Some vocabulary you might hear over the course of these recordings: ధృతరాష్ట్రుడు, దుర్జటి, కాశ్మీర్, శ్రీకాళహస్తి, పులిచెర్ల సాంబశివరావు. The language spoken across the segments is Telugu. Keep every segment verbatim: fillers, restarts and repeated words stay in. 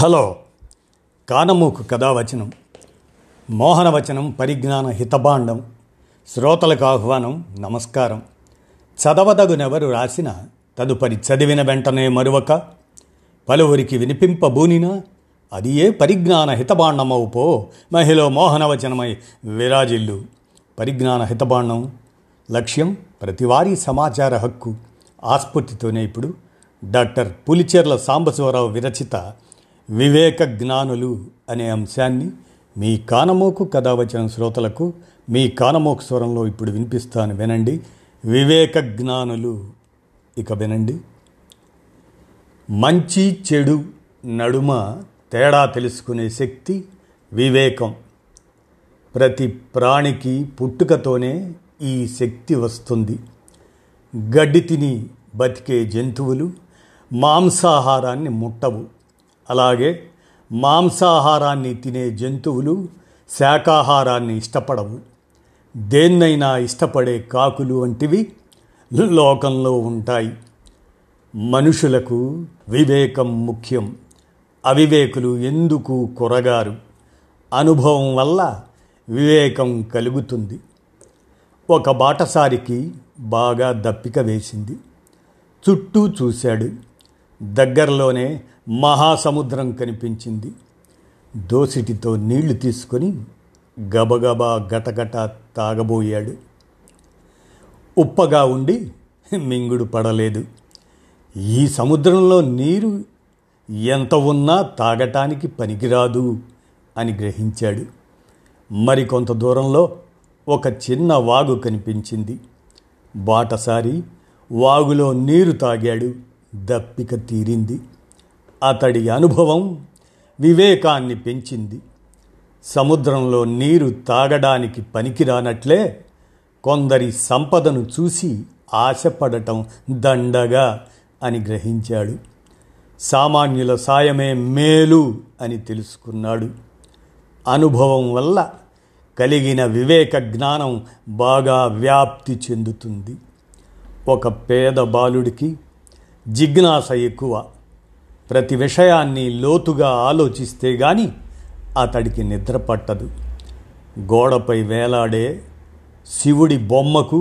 హలో కానమూకు కథావచనం, మోహనవచనం, పరిజ్ఞాన హితభాండం. శ్రోతలకు ఆహ్వానం, నమస్కారం. చదవదగునెవరు రాసిన తదుపరి చదివిన వెంటనే మరువక పలువురికి వినిపింపబూనినా అది ఏ పరిజ్ఞాన హితభాండమవుపో మహిళ మోహనవచనమై విరాజిల్లు. పరిజ్ఞాన హితభాండం లక్ష్యం ప్రతివారీ సమాచార హక్కు ఆస్ఫూర్తితోనే ఇప్పుడు డాక్టర్ పులిచెర్ల సాంబశివరావు విరచిత వివేక జ్ఞానులు అనే అంశాన్ని మీ కానమోకు కథావచన శ్రోతలకు మీ కానమోకు స్వరంలో ఇప్పుడు వినిపిస్తాను. వినండి. వివేక జ్ఞానులు. ఇక వినండి. మంచి చెడు నడుమ తేడా తెలుసుకునే శక్తి వివేకం. ప్రతి ప్రాణికి పుట్టుకతోనే ఈ శక్తి వస్తుంది. గడ్డి తిని బతికే జంతువులు మాంసాహారాన్ని ముట్టవు. అలాగే మాంసాహారాన్ని తినే జంతువులు శాకాహారాన్ని ఇష్టపడవు. దేన్నైనా ఇష్టపడే కాకులు వంటివి లోకంలో ఉంటాయి. మనుషులకు వివేకం ముఖ్యం. అవివేకులు ఎందుకు కొరగారు? అనుభవం వల్ల వివేకం కలుగుతుంది. ఒక బాటసారికి బాగా దప్పిక వేసింది. చుట్టూ చూశాడు. దగ్గరలోనే మహాసముద్రం కనిపించింది. దోసిటితో నీళ్లు తీసుకొని గబగబా గటగట తాగబోయాడు. ఉప్పగా ఉండి మింగుడు పడలేదు. ఈ సముద్రంలో నీరు ఎంత ఉన్నా తాగటానికి పనికిరాదు అని గ్రహించాడు. మరికొంత దూరంలో ఒక చిన్న వాగు కనిపించింది. బాటసారి వాగులో నీరు తాగాడు. దప్పిక తీరింది. అతడి అనుభవం వివేకాన్ని పెంచింది. సముద్రంలో నీరు తాగడానికి పనికిరానట్లే కొందరి సంపదను చూసి ఆశపడటం దండగా అని గ్రహించాడు. సామాన్యుల సాయమే మేలు అని తెలుసుకున్నాడు. అనుభవం వల్ల కలిగిన వివేక జ్ఞానం బాగా వ్యాప్తి చెందుతుంది. ఒక పేద బాలుడికి జిజ్ఞాస ఎక్కువ. ప్రతి విషయాన్ని లోతుగా ఆలోచిస్తే గాని అతడికి నిద్ర పట్టదు. గోడపై వేలాడే శివుడి బొమ్మకు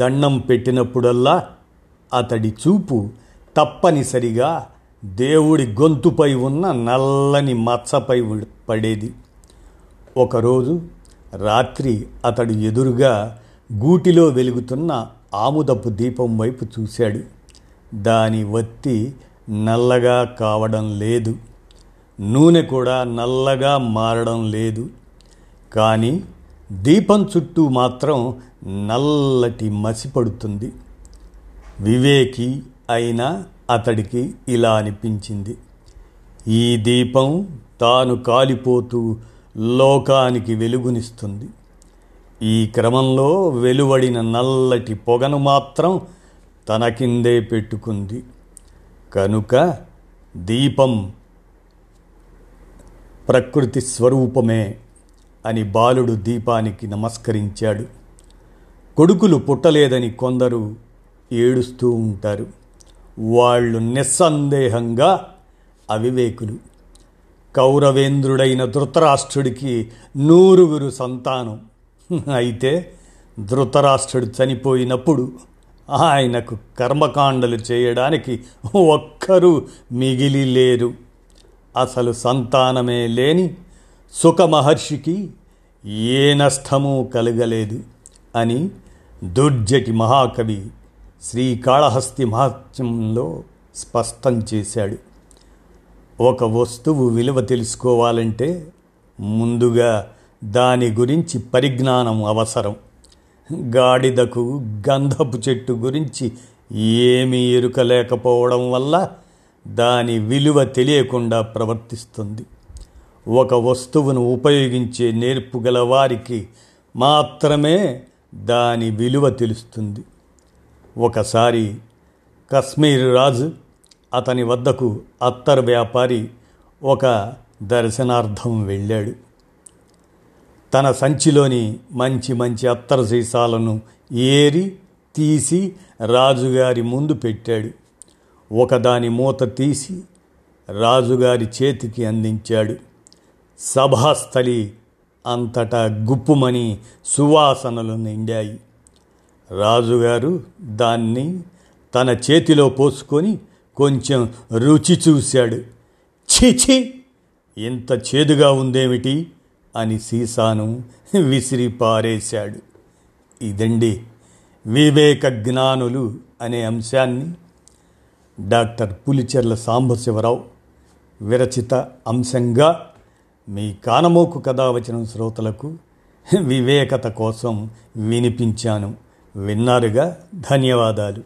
దండం పెట్టినప్పుడల్లా అతడి చూపు తప్పనిసరిగా దేవుడి గొంతుపై ఉన్న నల్లని మచ్చపై పడేది. ఒకరోజు రాత్రి అతడు ఎదురుగా గూటిలో వెలుగుతున్న ఆముదపు దీపం వైపు చూశాడు. దాని వత్తి నల్లగా కావడం లేదు. నూనె కూడా నల్లగా మారడం లేదు. కానీ దీపం చుట్టూ మాత్రం నల్లటి మసి పడుతుంది. వివేకి అయినా అతడికి ఇలా అనిపించింది. ఈ దీపం తాను కాలిపోతూ లోకానికి వెలుగునిస్తుంది. ఈ క్రమంలో వెలువడిన నల్లటి పొగను మాత్రం తన కిందే పెట్టుకుంది. కనుక దీపం ప్రకృతి స్వరూపమే అని బాలుడు దీపానికి నమస్కరించాడు. కొడుకులు పుట్టలేదని కొందరు ఏడుస్తూ ఉంటారు. వాళ్ళు నిస్సందేహంగా అవివేకులు. కౌరవేంద్రుడైన ధృతరాష్ట్రుడికి నూరుగురు సంతానం. అయితే ధృతరాష్ట్రుడు చనిపోయినప్పుడు ఆయనకు కర్మకాండలు చేయడానికి ఒక్కరూ మిగిలి లేరు. అసలు సంతానమే లేని సుఖమహర్షికి ఏ నష్టమూ కలగలేదు అని దుర్జటి మహాకవి శ్రీకాళహస్తి మహాత్మ్యంలో స్పష్టం చేశాడు. ఒక వస్తువు విలువ తెలుసుకోవాలంటే ముందుగా దాని గురించి పరిజ్ఞానం అవసరం. గాడిదకు గంధపు చెట్టు గురించి ఏమీ ఎరుక లేకపోవడం వల్ల దాని విలువ తెలియకుండా ప్రవర్తిస్తుంది. ఒక వస్తువును ఉపయోగించే నేర్పు గల వారికి మాత్రమే దాని విలువ తెలుస్తుంది. ఒకసారి కాశ్మీర్ రాజు అతని వద్దకు అత్తరు వ్యాపారి ఒక దర్శనార్థం వెళ్ళాడు. తన సంచిలోని మంచి మంచి అత్తరు సీసాలను ఏరి తీసి రాజుగారి ముందు పెట్టాడు. ఒకదాని మూత తీసి రాజుగారి చేతికి అందించాడు. సభాస్థలి అంతటా గుప్పుమని సువాసనలు నిండాయి. రాజుగారు దాన్ని తన చేతిలో పోసుకొని కొంచెం రుచి చూశాడు. ఛీఛీ, ఎంత చేదుగా ఉందేమిటి అని సీసాను విసిరి పారేశాడు. ఇదండి వివేక జ్ఞానులు అనే అంశాన్ని డాక్టర్ పులిచెర్ల సాంబశివరావు విరచిత అంశంగా మీ కానమోకు కథావచనం శ్రోతలకు వివేకత కోసం వినిపించాను. విన్నారుగా, ధన్యవాదాలు.